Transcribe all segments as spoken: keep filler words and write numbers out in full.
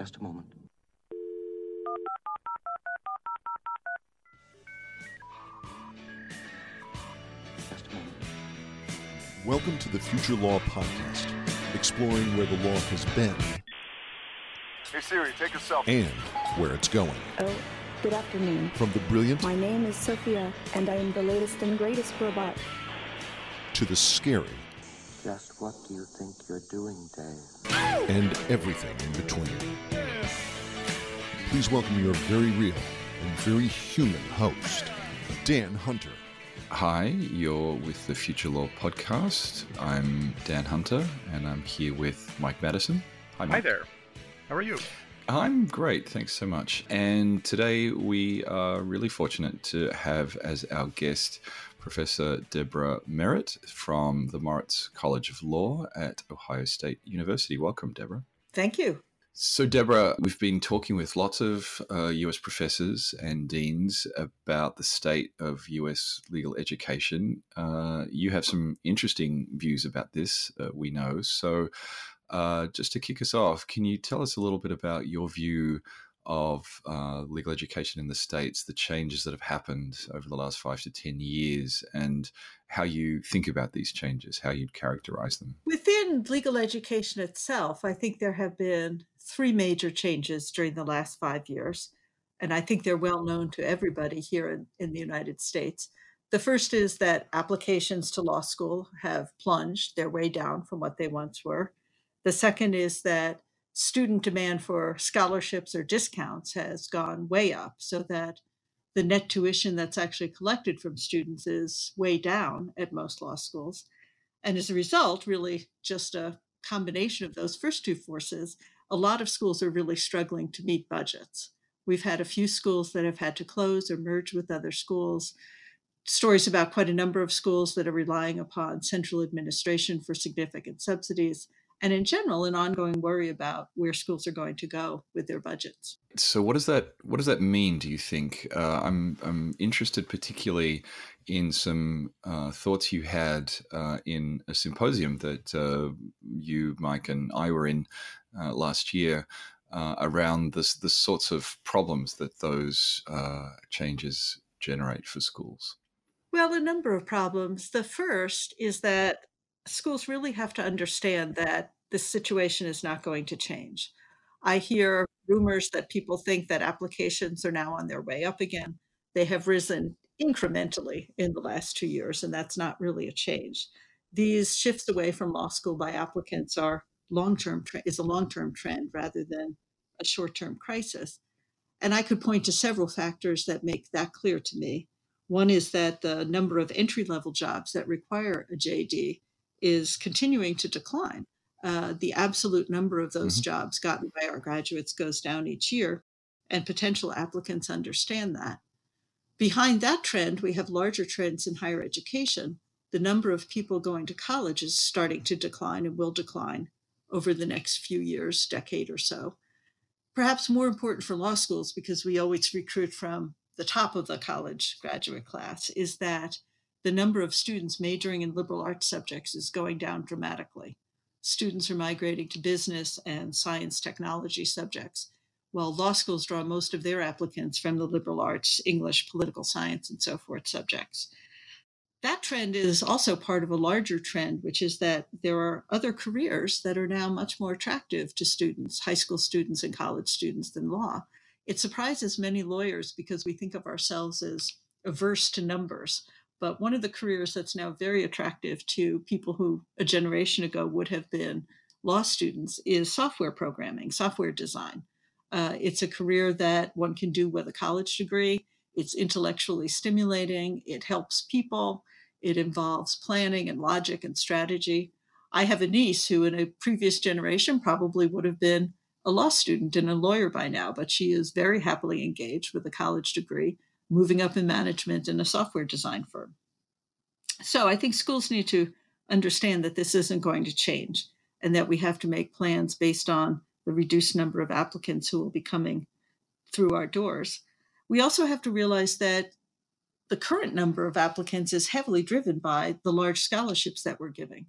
Just a moment. Just a moment. Welcome to the Future Law Podcast, exploring where the law has been. Hey Siri, take a selfie. And where it's going. Oh, good afternoon. From the brilliant. My name is Sophia, and I am the latest and greatest robot. To the scary. Just what do you think you're doing, Dave? And everything in between. Please welcome your very real and very human host, Dan Hunter. Hi, you're with the Future Law Podcast. I'm Dan Hunter, and I'm here with Mike Madison. Hi, Mike. Hi there. How are you? I'm great. Thanks so much. And today we are really fortunate to have as our guest Professor Deborah Merritt from the Moritz College of Law at Ohio State University. Welcome, Deborah. Thank you. So, Deborah, we've been talking with lots of uh, U S professors and deans about the state of U S legal education. Uh, you have some interesting views about this, uh, we know. So, uh, just to kick us off, can you tell us a little bit about your view of uh, legal education in the States, the changes that have happened over the last five to ten years, and how you think about these changes, how you'd characterize them? Within legal education itself, I think there have been three major changes during the last five years, and I think they're well known to everybody here in, in the United States. The first is that applications to law school have plunged. They're way down from what they once were. The second is that student demand for scholarships or discounts has gone way up, so that the net tuition that's actually collected from students is way down at most law schools. And as a result, really just a combination of those first two forces, a lot of schools are really struggling to meet budgets. We've had a few schools that have had to close or merge with other schools, stories about quite a number of schools that are relying upon central administration for significant subsidies, and in general, an ongoing worry about where schools are going to go with their budgets. So what does that what does that mean, do you think? Uh, I'm, I'm interested particularly in some uh, thoughts you had uh, in a symposium that uh, you, Mike, and I were in uh, last year uh, around this, the sorts of problems that those uh, changes generate for schools. Well, a number of problems. The first is that schools really have to understand that this situation is not going to change. I hear rumors that people think that applications are now on their way up again. They have risen incrementally in the last two years, and that's not really a change. These shifts away from law school by applicants are long-term is a long-term trend rather than a short-term crisis. And I could point to several factors that make that clear to me. One is that the number of entry-level jobs that require a J D is continuing to decline. Uh, the absolute number of those mm-hmm. jobs gotten by our graduates goes down each year, and potential applicants understand that. Behind that trend, we have larger trends in higher education. The number of people going to college is starting to decline and will decline over the next few years, decade or so. Perhaps more important for law schools, because we always recruit from the top of the college graduate class, is that the number of students majoring in liberal arts subjects is going down dramatically. Students are migrating to business and science technology subjects, while law schools draw most of their applicants from the liberal arts, English, political science, and so forth subjects. That trend is also part of a larger trend, which is that there are other careers that are now much more attractive to students, high school students and college students, than law. It surprises many lawyers because we think of ourselves as averse to numbers. But one of the careers that's now very attractive to people who a generation ago would have been law students is software programming, software design. Uh, it's a career that one can do with a college degree. It's intellectually stimulating. It helps people. It involves planning and logic and strategy. I have a niece who in a previous generation probably would have been a law student and a lawyer by now, but she is very happily engaged with a college degree, moving up in management in a software design firm. So I think schools need to understand that this isn't going to change, and that we have to make plans based on the reduced number of applicants who will be coming through our doors. We also have to realize that the current number of applicants is heavily driven by the large scholarships that we're giving.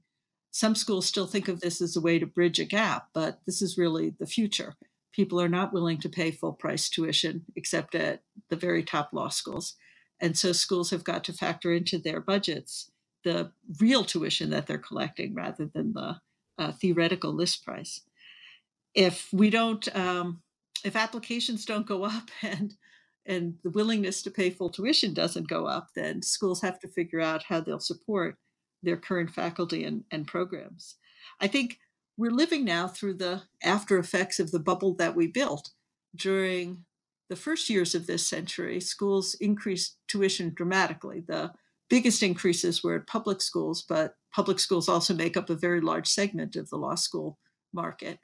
Some schools still think of this as a way to bridge a gap, but this is really the future. people are not willing to pay full price tuition, except at the very top law schools. And so schools have got to factor into their budgets the real tuition that they're collecting rather than the uh, theoretical list price. If we don't, um, if applications don't go up and and the willingness to pay full tuition doesn't go up, then schools have to figure out how they'll support their current faculty and, and programs. I think we're living now through the after effects of the bubble that we built during the first years of this century. Schools increased tuition dramatically. The biggest increases were at public schools, but public schools also make up a very large segment of the law school market.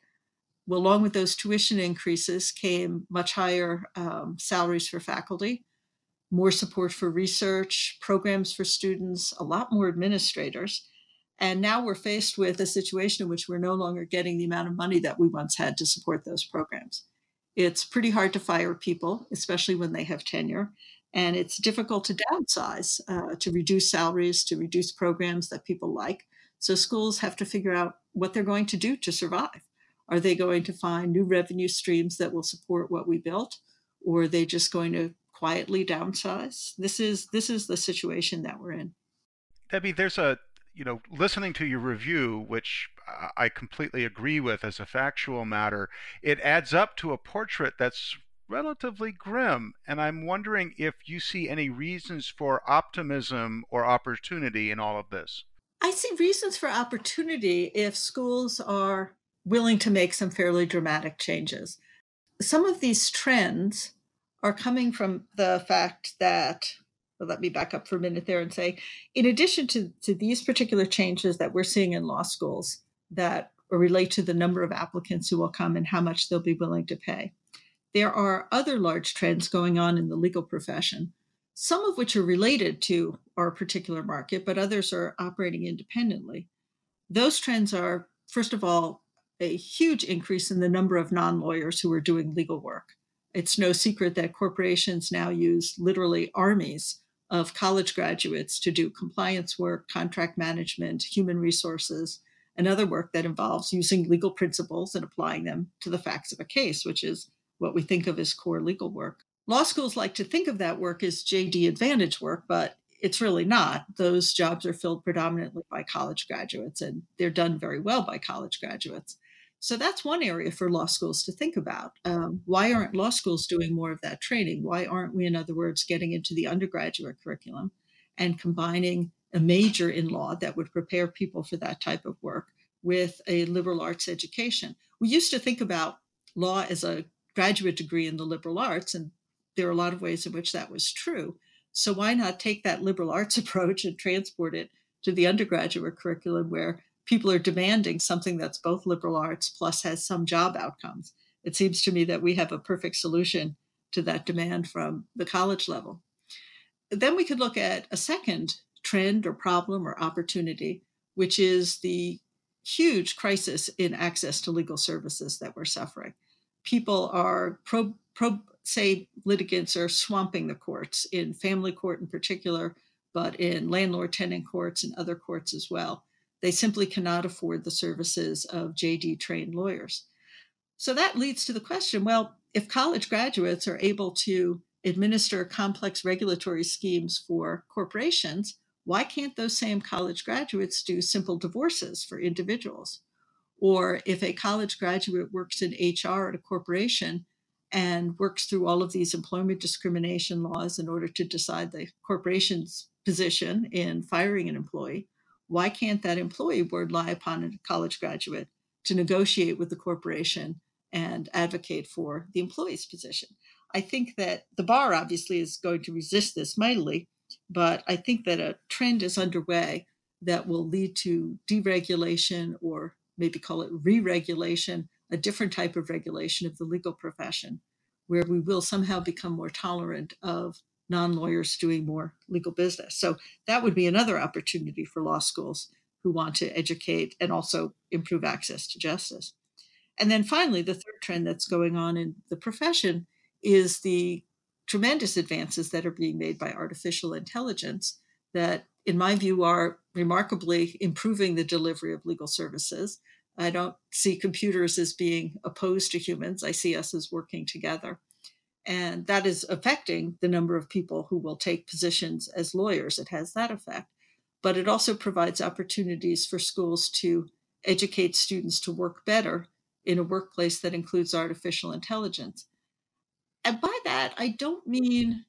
Well, along with those tuition increases came much higher um, salaries for faculty, more support for research, programs for students, a lot more administrators. And now we're faced with a situation in which we're no longer getting the amount of money that we once had to support those programs. It's pretty hard to fire people, especially when they have tenure. And it's difficult to downsize, uh, to reduce salaries, to reduce programs that people like. So schools have to figure out what they're going to do to survive. Are they going to find new revenue streams that will support what we built? Or are they just going to quietly downsize? This is this is the situation that we're in. Debbie, there's a, you know, listening to your review, which I completely agree with as a factual matter, it adds up to a portrait that's relatively grim. And I'm wondering if you see any reasons for optimism or opportunity in all of this. I see reasons for opportunity if schools are willing to make some fairly dramatic changes. Some of these trends are coming from the fact that, well, let me back up for a minute there and say, in addition to, to these particular changes that we're seeing in law schools that relate to the number of applicants who will come and how much they'll be willing to pay, there are other large trends going on in the legal profession, some of which are related to our particular market, but others are operating independently. Those trends are, first of all, a huge increase in the number of non-lawyers who are doing legal work. It's no secret that corporations now use literally armies of college graduates to do compliance work, contract management, human resources, and other work that involves using legal principles and applying them to the facts of a case, which is what we think of as core legal work. Law schools like to think of that work as J D Advantage work, but it's really not. Those jobs are filled predominantly by college graduates, and they're done very well by college graduates. So that's one area for law schools to think about. Um, why aren't law schools doing more of that training? Why aren't we, in other words, getting into the undergraduate curriculum and combining a major in law that would prepare people for that type of work with a liberal arts education? We used to think about law as a graduate degree in the liberal arts, and there are a lot of ways in which that was true. So why not take that liberal arts approach and transport it to the undergraduate curriculum where people are demanding something that's both liberal arts plus has some job outcomes? It seems to me that we have a perfect solution to that demand from the college level. Then we could look at a second trend or problem or opportunity, which is the huge crisis in access to legal services that we're suffering. People are, pro, pro, say litigants are swamping the courts, in family court in particular, but in landlord-tenant courts and other courts as well. They simply cannot afford the services of J D trained lawyers. So that leads to the question, well, if college graduates are able to administer complex regulatory schemes for corporations, why can't those same college graduates do simple divorces for individuals? Or if a college graduate works in H R at a corporation and works through all of these employment discrimination laws in order to decide the corporation's position in firing an employee, why can't that employee board rely upon a college graduate to negotiate with the corporation and advocate for the employee's position? I think that the bar obviously is going to resist this mightily, but I think that a trend is underway that will lead to deregulation, or maybe call it re-regulation, a different type of regulation of the legal profession, where we will somehow become more tolerant of non-lawyers doing more legal business. So that would be another opportunity for law schools who want to educate and also improve access to justice. And then finally, the third trend that's going on in the profession is the tremendous advances that are being made by artificial intelligence that, in my view, are remarkably improving the delivery of legal services. I don't see computers as being opposed to humans. I see us as working together. And that is affecting the number of people who will take positions as lawyers. It has that effect. But it also provides opportunities for schools to educate students to work better in a workplace that includes artificial intelligence. And by that, I don't mean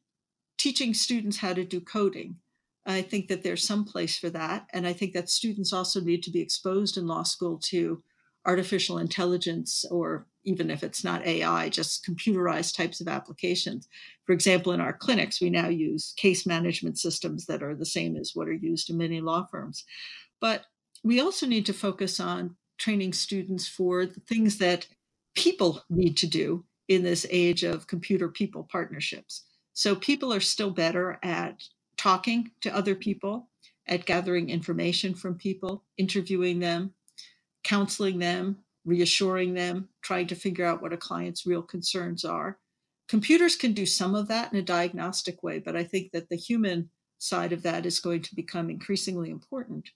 teaching students how to do coding. I think that there's some place for that. And I think that students also need to be exposed in law school to artificial intelligence, or even if it's not A I, just computerized types of applications. For example, in our clinics, we now use case management systems that are the same as what are used in many law firms. But we also need to focus on training students for the things that people need to do in this age of computer-people partnerships. So people are still better at talking to other people, at gathering information from people, interviewing them, counseling them, reassuring them, trying to figure out what a client's real concerns are. Computers can do some of that in a diagnostic way, but I think that the human side of that is going to become increasingly important.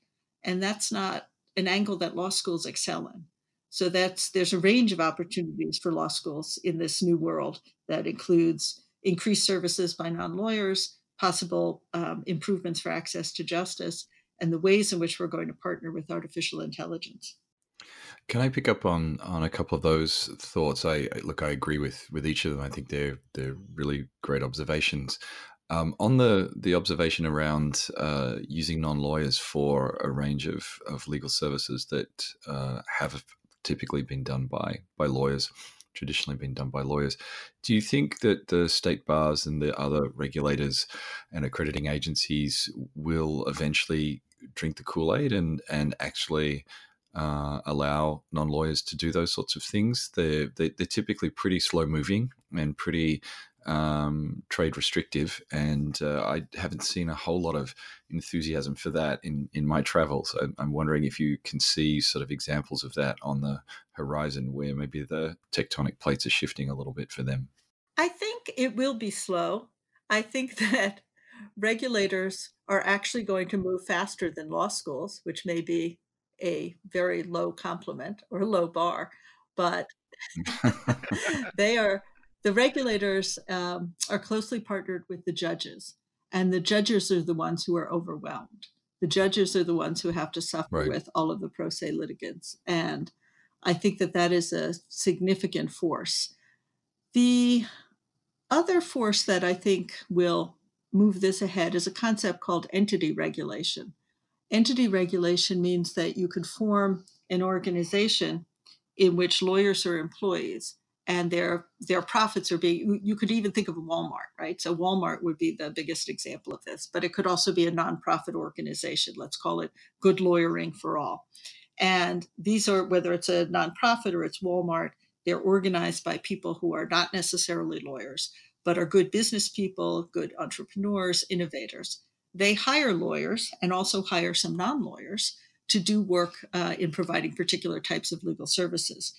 And that's not an angle that law schools excel in. So that's there's a range of opportunities for law schools in this new world that includes increased services by non-lawyers, possible um, improvements for access to justice, and the ways in which we're going to partner with artificial intelligence. Can I pick up on on a couple of those thoughts? I, I look, I agree with with each of them. I think they're they're really great observations. Um, on the the observation around uh, using non-lawyers for a range of of legal services that uh, have typically been done by by lawyers, traditionally been done by lawyers. Do you think that the state bars and the other regulators and accrediting agencies will eventually drink the Kool-Aid and and actually Uh, allow non-lawyers to do those sorts of things? They're, they, they're typically pretty slow moving and pretty um, trade restrictive. And uh, I haven't seen a whole lot of enthusiasm for that in, in my travels. I'm, I'm wondering if you can see sort of examples of that on the horizon where maybe the tectonic plates are shifting a little bit for them. I think it will be slow. I think that regulators are actually going to move faster than law schools, which may be a very low compliment or low bar, but they are, the regulators um, are closely partnered with the judges, and the judges are the ones who are overwhelmed. The judges are the ones who have to suffer right. with all of the pro se litigants. And I think that that is a significant force. The other force that I think will move this ahead is a concept called entity regulation. Entity regulation means that you could form an organization in which lawyers are employees and their their profits are being, you could even think of Walmart, right? So Walmart would be the biggest example of this, but it could also be a nonprofit organization. Let's call it Good Lawyering for All. And these are, whether it's a nonprofit or it's Walmart, they're organized by people who are not necessarily lawyers, but are good business people, good entrepreneurs, innovators. They hire lawyers and also hire some non-lawyers to do work uh, in providing particular types of legal services.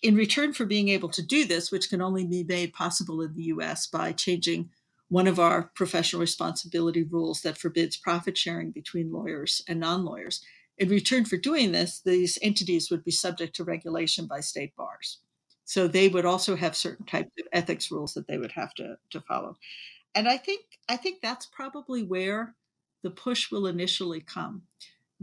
In return for being able to do this, which can only be made possible in the U S by changing one of our professional responsibility rules that forbids profit sharing between lawyers and non-lawyers, in return for doing this, these entities would be subject to regulation by state bars. So they would also have certain types of ethics rules that they would have to, to follow. And I think I think that's probably where the push will initially come.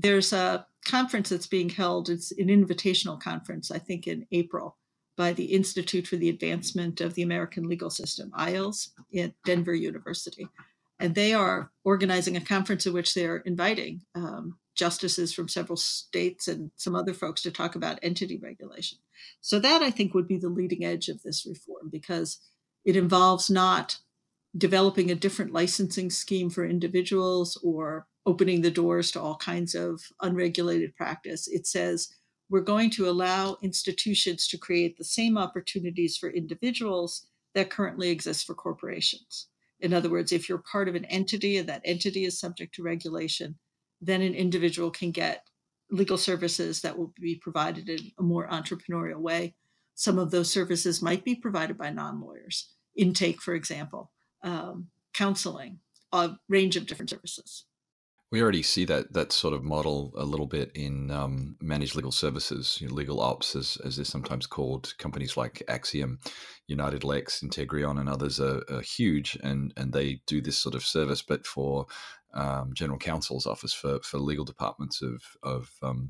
There's a conference that's being held. It's an invitational conference, I think, in April by the Institute for the Advancement of the American Legal System, I A L S, at Denver University. And they are organizing a conference in which they're inviting um, justices from several states and some other folks to talk about entity regulation. So that, I think, would be the leading edge of this reform, because it involves not developing a different licensing scheme for individuals or opening the doors to all kinds of unregulated practice. It says we're going to allow institutions to create the same opportunities for individuals that currently exist for corporations. In other words, if you're part of an entity and that entity is subject to regulation, then an individual can get legal services that will be provided in a more entrepreneurial way. Some of those services might be provided by non-lawyers, intake, for example. Um, counseling, a range of different services. We already see that that sort of model a little bit in um, managed legal services, you know, legal ops, as, as they're sometimes called. Companies like Axiom, United Lex, Integrion, and others are, are huge, and and they do this sort of service, but for um, general counsel's office, for for legal departments of of um,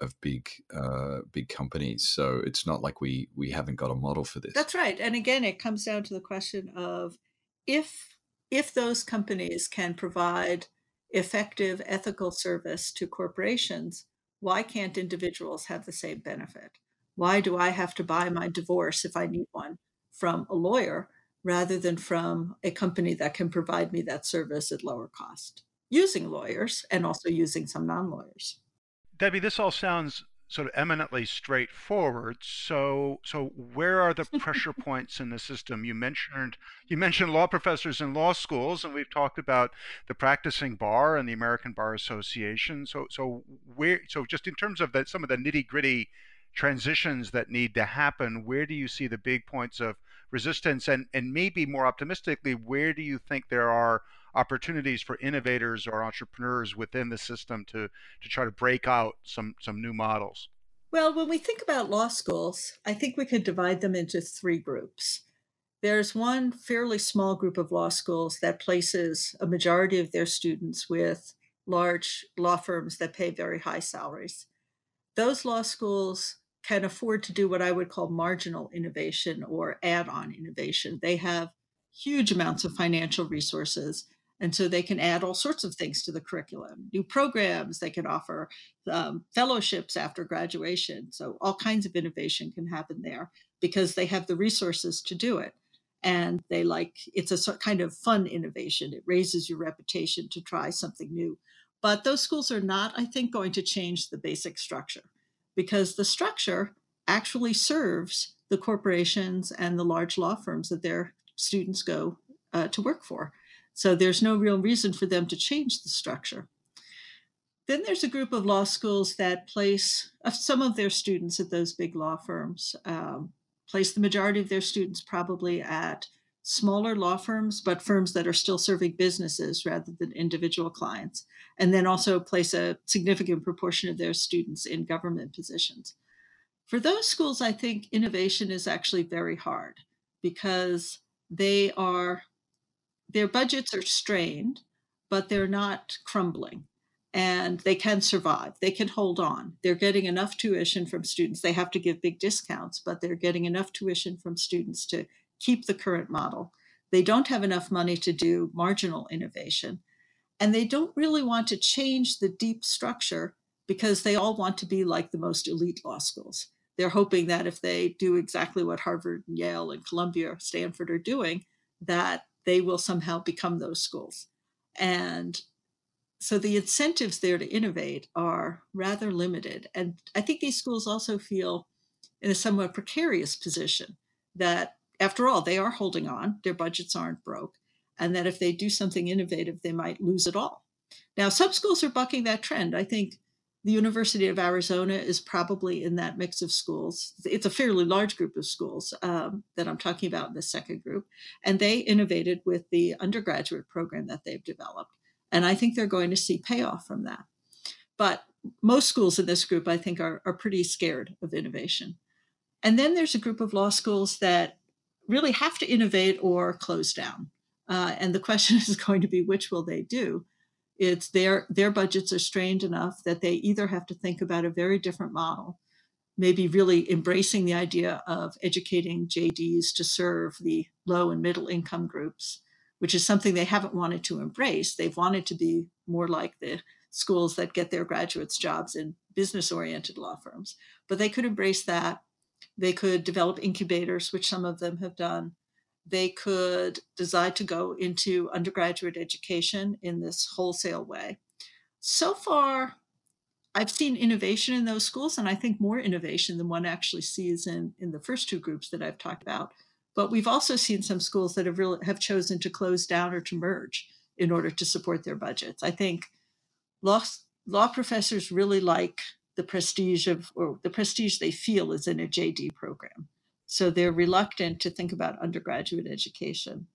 of big uh, big companies. So it's not like we we haven't got a model for this. That's right, and again, it comes down to the question of if if those companies can provide effective ethical service to corporations, why can't individuals have the same benefit? Why do I have to buy my divorce, if I need one, from a lawyer rather than from a company that can provide me that service at lower cost, using lawyers and also using some non-lawyers? Debbie, this all sounds sort of eminently straightforward. So, so where are the pressure points in the system? You mentioned you mentioned law professors in law schools, and we've talked about the practicing bar and the American Bar Association. So, so where? So, just in terms of that, some of the nitty-gritty transitions that need to happen, where do you see the big points of resistance? And and maybe more optimistically, where do you think there are opportunities for innovators or entrepreneurs within the system to to try to break out some some new models? Well, when we think about law schools, I think we could divide them into three groups. There's one fairly small group of law schools that places a majority of their students with large law firms that pay very high salaries. Those law schools can afford to do what I would call marginal innovation or add-on innovation. They have huge amounts of financial resources, and so they can add all sorts of things to the curriculum, new programs they can offer, um, fellowships after graduation. So all kinds of innovation can happen there because they have the resources to do it. And they like, it's a sort kind of fun innovation. It raises your reputation to try something new. But those schools are not, I think, going to change the basic structure, because the structure actually serves the corporations and the large law firms that they're students go uh, to work for. So there's no real reason for them to change the structure. Then there's a group of law schools that place uh, some of their students at those big law firms, um, place the majority of their students probably at smaller law firms, but firms that are still serving businesses rather than individual clients, and then also place a significant proportion of their students in government positions. For those schools, I think innovation is actually very hard, because They are, their budgets are strained, but they're not crumbling, and they can survive. They can hold on. They're getting enough tuition from students. They have to give big discounts, but they're getting enough tuition from students to keep the current model. They don't have enough money to do marginal innovation, and they don't really want to change the deep structure because they all want to be like the most elite law schools. They're hoping that if they do exactly what Harvard and Yale and Columbia or Stanford are doing, that they will somehow become those schools. And so the incentives there to innovate are rather limited. And I think these schools also feel in a somewhat precarious position that, after all, they are holding on, their budgets aren't broke, and that if they do something innovative, they might lose it all. Now, some schools are bucking that trend. I think the University of Arizona is probably in that mix of schools. It's a fairly large group of schools um, that I'm talking about in the second group. And they innovated with the undergraduate program that they've developed. And I think they're going to see payoff from that. But most schools in this group, I think, are, are pretty scared of innovation. And then there's a group of law schools that really have to innovate or close down. Uh, and the question is going to be, which will they do? It's their, their budgets are strained enough that they either have to think about a very different model, maybe really embracing the idea of educating J Ds to serve the low and middle income groups, which is something they haven't wanted to embrace. They've wanted to be more like the schools that get their graduates jobs in business-oriented law firms. But they could embrace that. They could develop incubators, which some of them have done. They could decide to go into undergraduate education in this wholesale way. So far, I've seen innovation in those schools, and I think more innovation than one actually sees in, in the first two groups that I've talked about. But we've also seen some schools that have really have chosen to close down or to merge in order to support their budgets. I think law, law professors really like the prestige of, or the prestige they feel is in a J D program. So they're reluctant to think about undergraduate education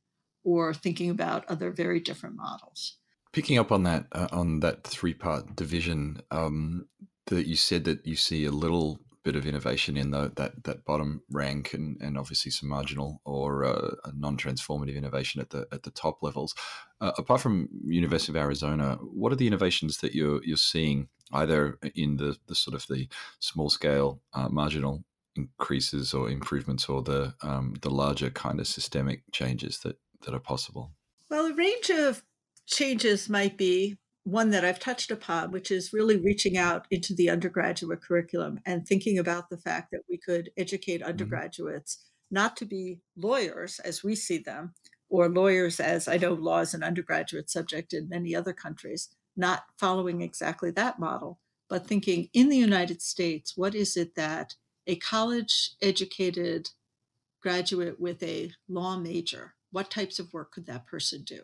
or thinking about other very different models. Picking up on that, uh, on that three-part division, um, that you said that you see a little bit of innovation in the, that that bottom rank, and, and obviously some marginal or uh, non-transformative innovation at the at the top levels. Uh, apart from University of Arizona, what are the innovations that you're you're seeing either in the the sort of the small scale uh, marginal increases or improvements, or the um, the larger kind of systemic changes that that are possible? Well, a range of changes might be. One that I've touched upon, which is really reaching out into the undergraduate curriculum and thinking about the fact that we could educate undergraduates mm-hmm. not to be lawyers as we see them, or lawyers as I know law is an undergraduate subject in many other countries, not following exactly that model, but thinking in the United States, what is it that a college-educated graduate with a law major, what types of work could that person do?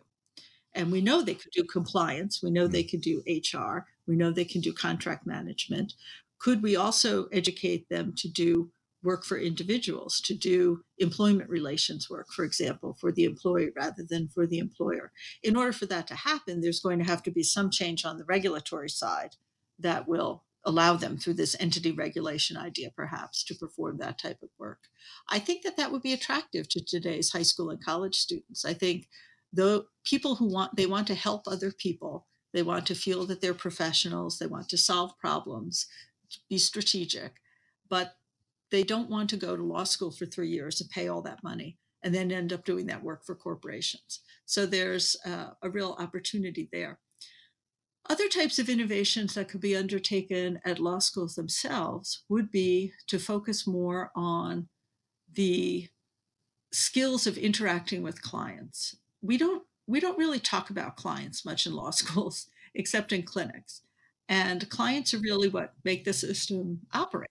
And we know they could do compliance. We know they could do H R. We know they can do contract management. Could we also educate them to do work for individuals, to do employment relations work, for example, for the employee rather than for the employer? In order for that to happen, there's going to have to be some change on the regulatory side that will allow them through this entity regulation idea, perhaps, to perform that type of work. I think that that would be attractive to today's high school and college students. I think the people who want, they want to help other people. They want to feel that they're professionals. They want to solve problems, be strategic, but they don't want to go to law school for three years and pay all that money and then end up doing that work for corporations. So there's uh, a real opportunity there. Other types of innovations that could be undertaken at law schools themselves would be to focus more on the skills of interacting with clients. We don't we don't really talk about clients much in law schools, except in clinics. And clients are really what make the system operate.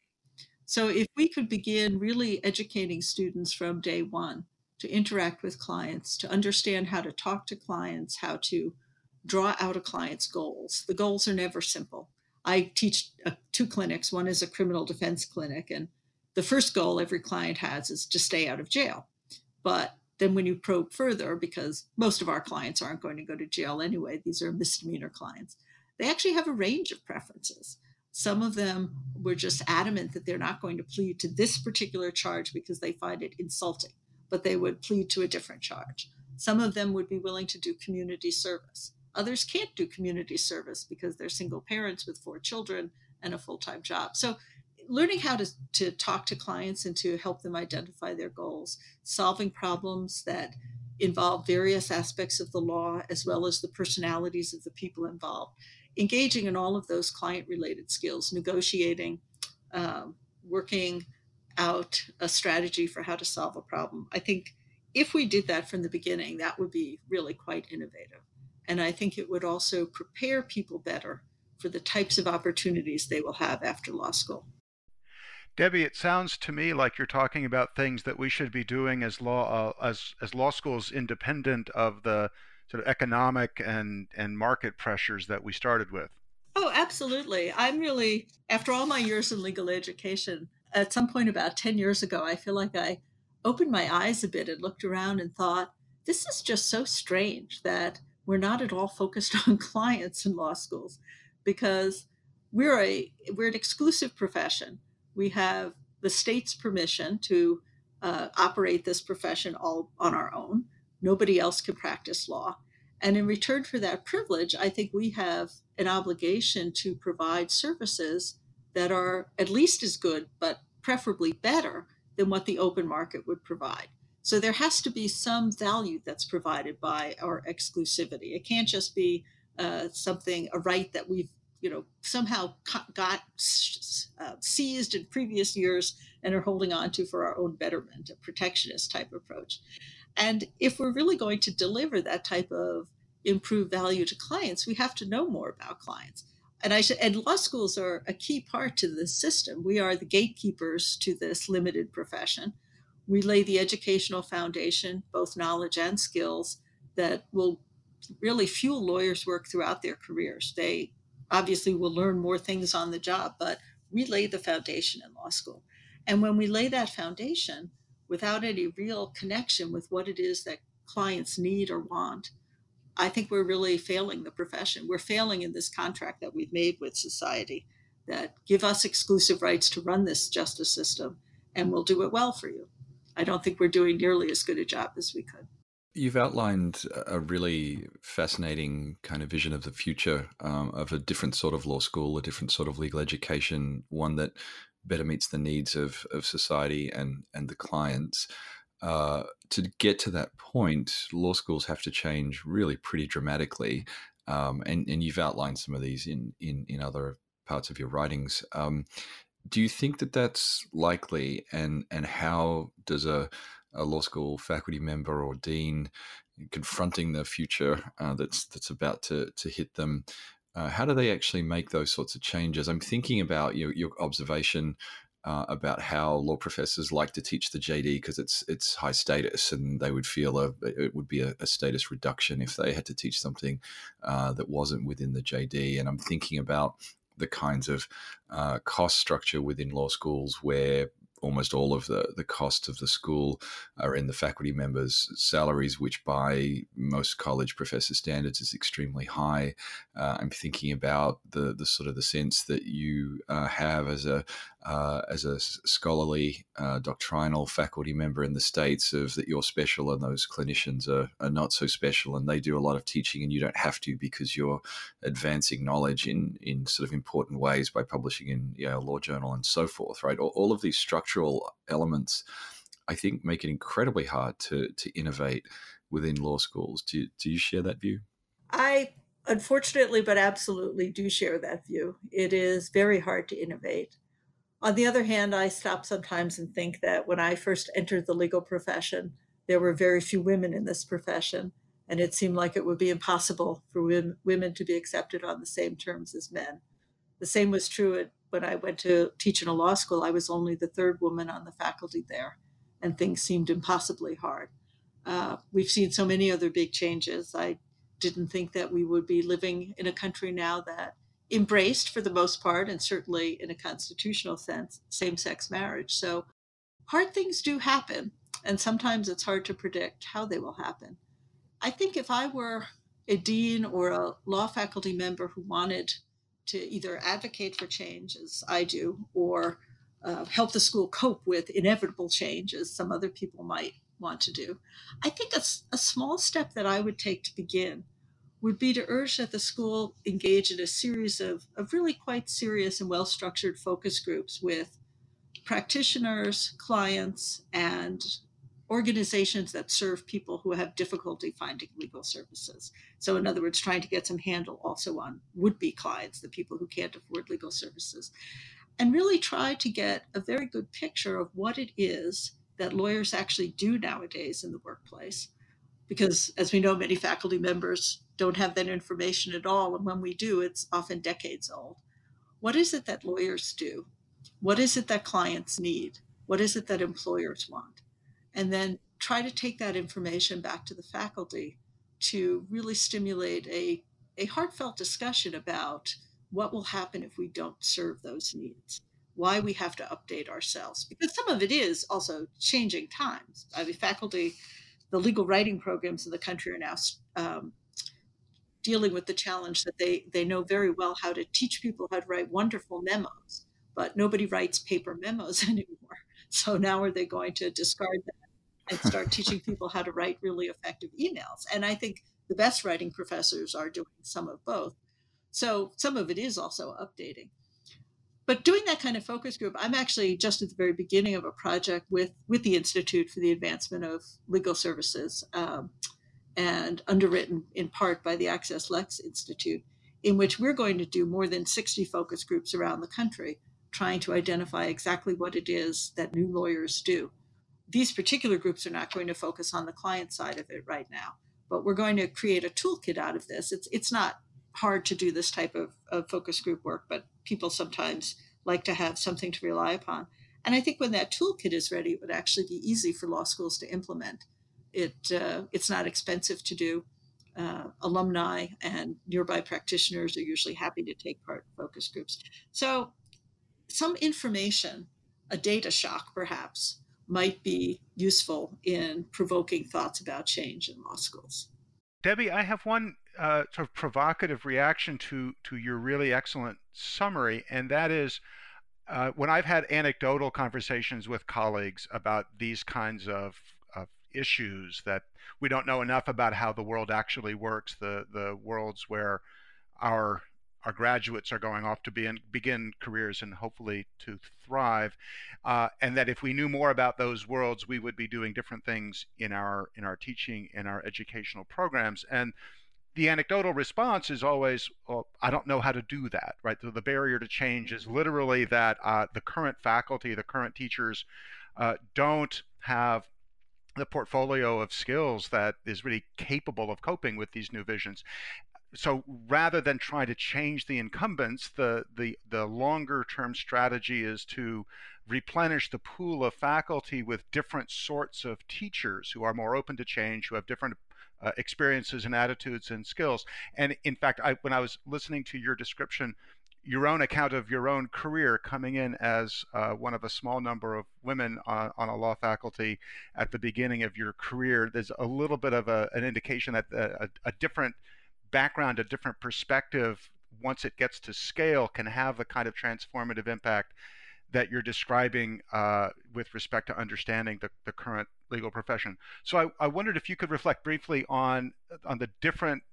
So if we could begin really educating students from day one to interact with clients, to understand how to talk to clients, how to draw out a client's goals. The goals are never simple. I teach uh, two clinics. One is a criminal defense clinic. And the first goal every client has is to stay out of jail. But then when you probe further, because most of our clients aren't going to go to jail anyway, these are misdemeanor clients, they actually have a range of preferences. Some of them were just adamant that they're not going to plead to this particular charge because they find it insulting, but they would plead to a different charge. Some of them would be willing to do community service. Others can't do community service because they're single parents with four children and a full-time job. So learning how to, to talk to clients and to help them identify their goals, solving problems that involve various aspects of the law, as well as the personalities of the people involved, engaging in all of those client-related skills, negotiating, um, working out a strategy for how to solve a problem. I think if we did that from the beginning, that would be really quite innovative. And I think it would also prepare people better for the types of opportunities they will have after law school. Debbie, it sounds to me like you're talking about things that we should be doing as law uh, as as law schools, independent of the sort of economic and and market pressures that we started with. Oh, absolutely. I'm really, after all my years in legal education, at some point about ten years ago, I feel like I opened my eyes a bit and looked around and thought, this is just so strange that we're not at all focused on clients in law schools, because we're a we're an exclusive profession. We have the state's permission to uh, operate this profession all on our own. Nobody else can practice law. And in return for that privilege, I think we have an obligation to provide services that are at least as good, but preferably better than what the open market would provide. So there has to be some value that's provided by our exclusivity. It can't just be uh, something, a right that we've you know, somehow got uh, seized in previous years and are holding on to for our own betterment, a protectionist type approach. And if we're really going to deliver that type of improved value to clients, we have to know more about clients. And I should, and law schools are a key part to this system. We are the gatekeepers to this limited profession. We lay the educational foundation, both knowledge and skills, that will really fuel lawyers' work throughout their careers. They obviously, we'll learn more things on the job, but we lay the foundation in law school. And when we lay that foundation without any real connection with what it is that clients need or want, I think we're really failing the profession. We're failing in this contract that we've made with society that give us exclusive rights to run this justice system, and we'll do it well for you. I don't think we're doing nearly as good a job as we could. You've outlined a really fascinating kind of vision of the future, um, of a different sort of law school, a different sort of legal education, one that better meets the needs of, of society and, and the clients. Uh, to get to that point, law schools have to change really pretty dramatically. Um, and, and you've outlined some of these in, in, in other parts of your writings. Um, do you think that that's likely? And, and how does a a law school faculty member or dean confronting the future uh, that's that's about to to hit them, uh, how do they actually make those sorts of changes? I'm thinking about your, your observation uh, about how law professors like to teach the J D because it's it's high status, and they would feel a, it would be a, a status reduction if they had to teach something uh, that wasn't within the J D. And I'm thinking about the kinds of uh, cost structure within law schools where almost all of the, the cost of the school are in the faculty members' salaries, which by most college professor standards is extremely high. Uh, I'm thinking about the the sort of the sense that you uh, have as a uh, as a scholarly uh, doctrinal faculty member in the States of that you're special and those clinicians are, are not so special, and they do a lot of teaching and you don't have to because you're advancing knowledge in, in sort of important ways by publishing in, you know, Law Journal and so forth, right? All, all of these structures elements, I think, make it incredibly hard to to innovate within law schools. Do, do you share that view? I, unfortunately, but absolutely do share that view. It is very hard to innovate. On the other hand, I stop sometimes and think that when I first entered the legal profession, there were very few women in this profession, and it seemed like it would be impossible for women, women to be accepted on the same terms as men. The same was true at when I went to teach in a law school. I was only the third woman on the faculty there, and things seemed impossibly hard. Uh, we've seen so many other big changes. I didn't think that we would be living in a country now that embraced, for the most part, and certainly in a constitutional sense, same-sex marriage. So hard things do happen, and sometimes it's hard to predict how they will happen. I think if I were a dean or a law faculty member who wanted to either advocate for change, as I do, or uh, help the school cope with inevitable change, as some other people might want to do, I think a, a small step that I would take to begin would be to urge that the school engage in a series of, of really quite serious and well-structured focus groups with practitioners, clients, and organizations that serve people who have difficulty finding legal services. So in other words, trying to get some handle also on would-be clients, the people who can't afford legal services, and really try to get a very good picture of what it is that lawyers actually do nowadays in the workplace. Because as we know, many faculty members don't have that information at all. And when we do, it's often decades old. What is it that lawyers do? What is it that clients need? What is it that employers want? And then try to take that information back to the faculty to really stimulate a, a heartfelt discussion about what will happen if we don't serve those needs, why we have to update ourselves. Because some of it is also changing times. I mean, faculty, the legal writing programs in the country are now um, dealing with the challenge that they, they know very well how to teach people how to write wonderful memos, but nobody writes paper memos anymore. So now are they going to discard that and start teaching people how to write really effective emails? And I think the best writing professors are doing some of both. So some of it is also updating. But doing that kind of focus group, I'm actually just at the very beginning of a project with, with the Institute for the Advancement of Legal Services, um, and underwritten in part by the AccessLex Institute, in which we're going to do more than sixty focus groups around the country, trying to identify exactly what it is that new lawyers do. These particular groups are not going to focus on the client side of it right now, but we're going to create a toolkit out of this. It's it's not hard to do this type of, of focus group work, but people sometimes like to have something to rely upon. And I think when that toolkit is ready, it would actually be easy for law schools to implement. It uh, it's not expensive to do. Uh, alumni and nearby practitioners are usually happy to take part in focus groups. So some information, a data shock perhaps, might be useful in provoking thoughts about change in law schools. Debbie, I have one uh, sort of provocative reaction to, to your really excellent summary, and that is uh, when I've had anecdotal conversations with colleagues about these kinds of, of issues that we don't know enough about how the world actually works, the, the worlds where our Our graduates are going off to be in, begin careers and hopefully to thrive, uh, and that if we knew more about those worlds, we would be doing different things in our in our teaching, in our educational programs. And the anecdotal response is always, well, I don't know how to do that, right? So the barrier to change is literally that uh, the current faculty, the current teachers uh, don't have the portfolio of skills that is really capable of coping with these new visions. So rather than try to change the incumbents, the, the, the longer term strategy is to replenish the pool of faculty with different sorts of teachers who are more open to change, who have different uh, experiences and attitudes and skills. And in fact, I, when I was listening to your description, your own account of your own career coming in as uh, one of a small number of women on, on a law faculty at the beginning of your career, there's a little bit of a, an indication that a, a different background, a different perspective, once it gets to scale, can have the kind of transformative impact that you're describing uh, with respect to understanding the, the current legal profession. So I, I wondered if you could reflect briefly on on the different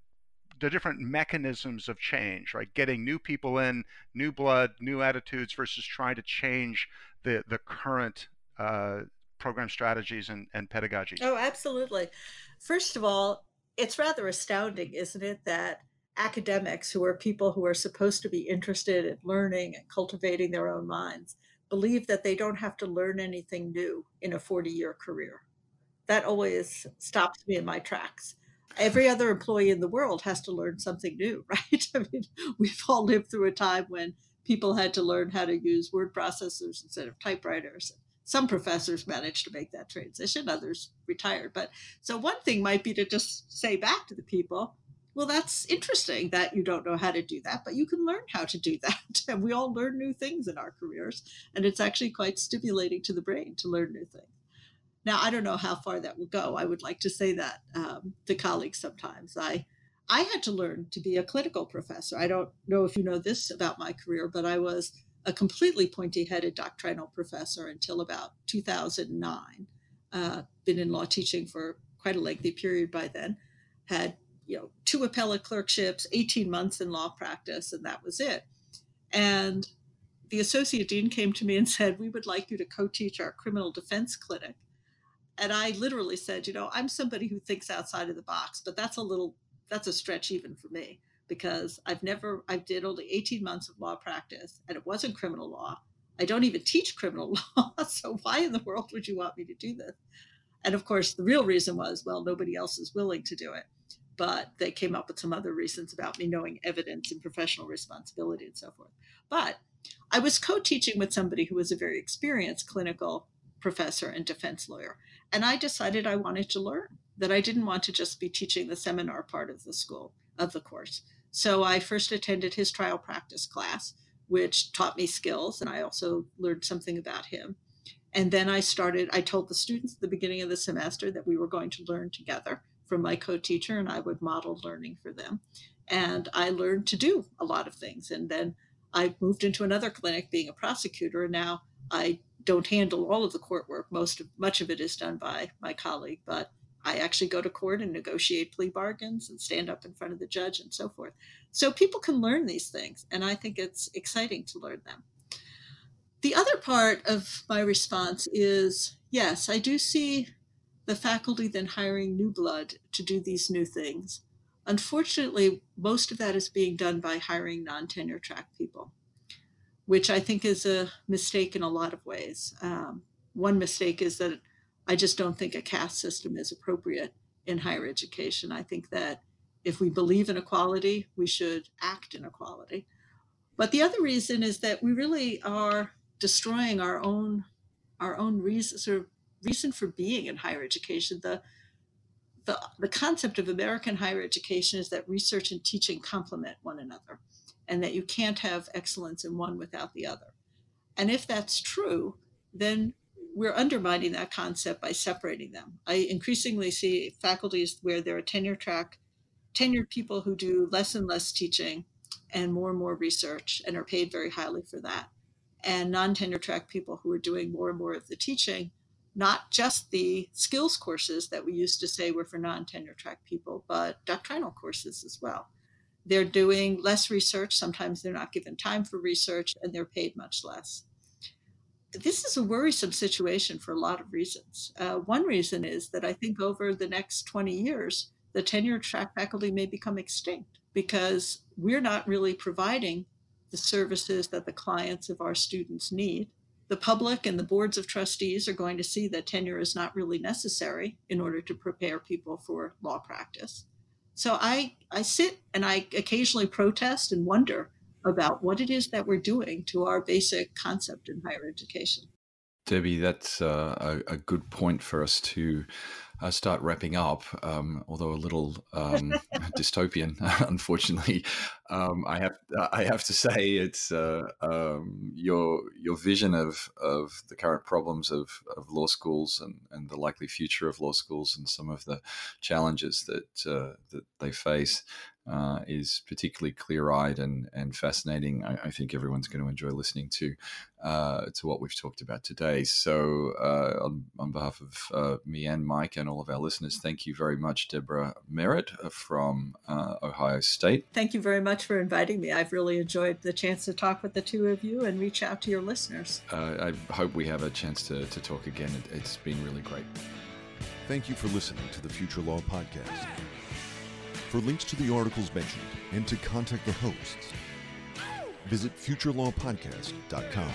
the different mechanisms of change, right? Getting new people in, new blood, new attitudes, versus trying to change the the current uh, program strategies and, and pedagogy. Oh, absolutely. First of all, it's rather astounding, isn't it, that academics, who are people who are supposed to be interested in learning and cultivating their own minds, believe that they don't have to learn anything new in a forty-year career. That always stops me in my tracks. Every other employee in the world has to learn something new, right? I mean, we've all lived through a time when people had to learn how to use word processors instead of typewriters. Some professors managed to make that transition, others retired. But so one thing might be to just say back to the people, well, that's interesting that you don't know how to do that, but you can learn how to do that. And we all learn new things in our careers. And it's actually quite stimulating to the brain to learn new things. Now, I don't know how far that will go. I would like to say that um, to colleagues sometimes. I, I had to learn to be a clinical professor. I don't know if you know this about my career, but I was a completely pointy-headed doctrinal professor until about two thousand nine. Uh, been in law teaching for quite a lengthy period by then. Had, you know, two appellate clerkships, eighteen months in law practice, and that was it. And the associate dean came to me and said, we would like you to co-teach our criminal defense clinic. And I literally said, you know, I'm somebody who thinks outside of the box, but that's a little, that's a stretch even for me. Because I've never, I did only eighteen months of law practice, and it wasn't criminal law. I don't even teach criminal law, so why in the world would you want me to do this? And of course, the real reason was, well, nobody else is willing to do it. But they came up with some other reasons about me knowing evidence and professional responsibility and so forth. But I was co-teaching with somebody who was a very experienced clinical professor and defense lawyer. And I decided I wanted to learn, that I didn't want to just be teaching the seminar part of the school, of the course. So I first attended his trial practice class, which taught me skills, and I also learned something about him. And then I started, I told the students at the beginning of the semester that we were going to learn together from my co-teacher, and I would model learning for them. And I learned to do a lot of things. And then I moved into another clinic being a prosecutor, and now I don't handle all of the court work. Most of, much of it is done by my colleague, but I actually go to court and negotiate plea bargains and stand up in front of the judge and so forth. So people can learn these things, and I think it's exciting to learn them. The other part of my response is, yes, I do see the faculty then hiring new blood to do these new things. Unfortunately, most of that is being done by hiring non-tenure track people, which I think is a mistake in a lot of ways. Um, one mistake is that I just don't think a caste system is appropriate in higher education. I think that if we believe in equality, we should act in equality. But the other reason is that we really are destroying our own, our own reason, sort of reason for being in higher education. The, the, the concept of American higher education is that research and teaching complement one another, and that you can't have excellence in one without the other. And if that's true, then we're undermining that concept by separating them. I increasingly see faculties where there are tenure track tenured people who do less and less teaching and more and more research and are paid very highly for that, and non-tenure track people who are doing more and more of the teaching, not just the skills courses that we used to say were for non-tenure track people, but doctrinal courses as well. They're doing less research. Sometimes they're not given time for research, and they're paid much less. This is a worrisome situation for a lot of reasons. Uh, one reason is that I think over the next twenty years, the tenure track faculty may become extinct because we're not really providing the services that the clients of our students need. The public and the boards of trustees are going to see that tenure is not really necessary in order to prepare people for law practice. So I, I sit and I occasionally protest and wonder about what it is that we're doing to our basic concept in higher education. Debbie, that's uh, a, a good point for us to uh, start wrapping up, um, although a little um, dystopian, unfortunately. Um, I have I have to say it's uh, um, your your vision of of the current problems of, of law schools and, and the likely future of law schools and some of the challenges that uh, that they face uh, is particularly clear-eyed and and fascinating. I, I think everyone's going to enjoy listening to uh, to what we've talked about today. So uh, on, on behalf of uh, me and Mike and all of our listeners, thank you very much, Deborah Merritt from uh, Ohio State. Thank you very much for inviting me. I've really enjoyed the chance to talk with the two of you and reach out to your listeners. Uh, I hope we have a chance to, to talk again. It, it's been really great. Thank you for listening to the Future Law Podcast. For links to the articles mentioned and to contact the hosts, visit future law podcast dot com.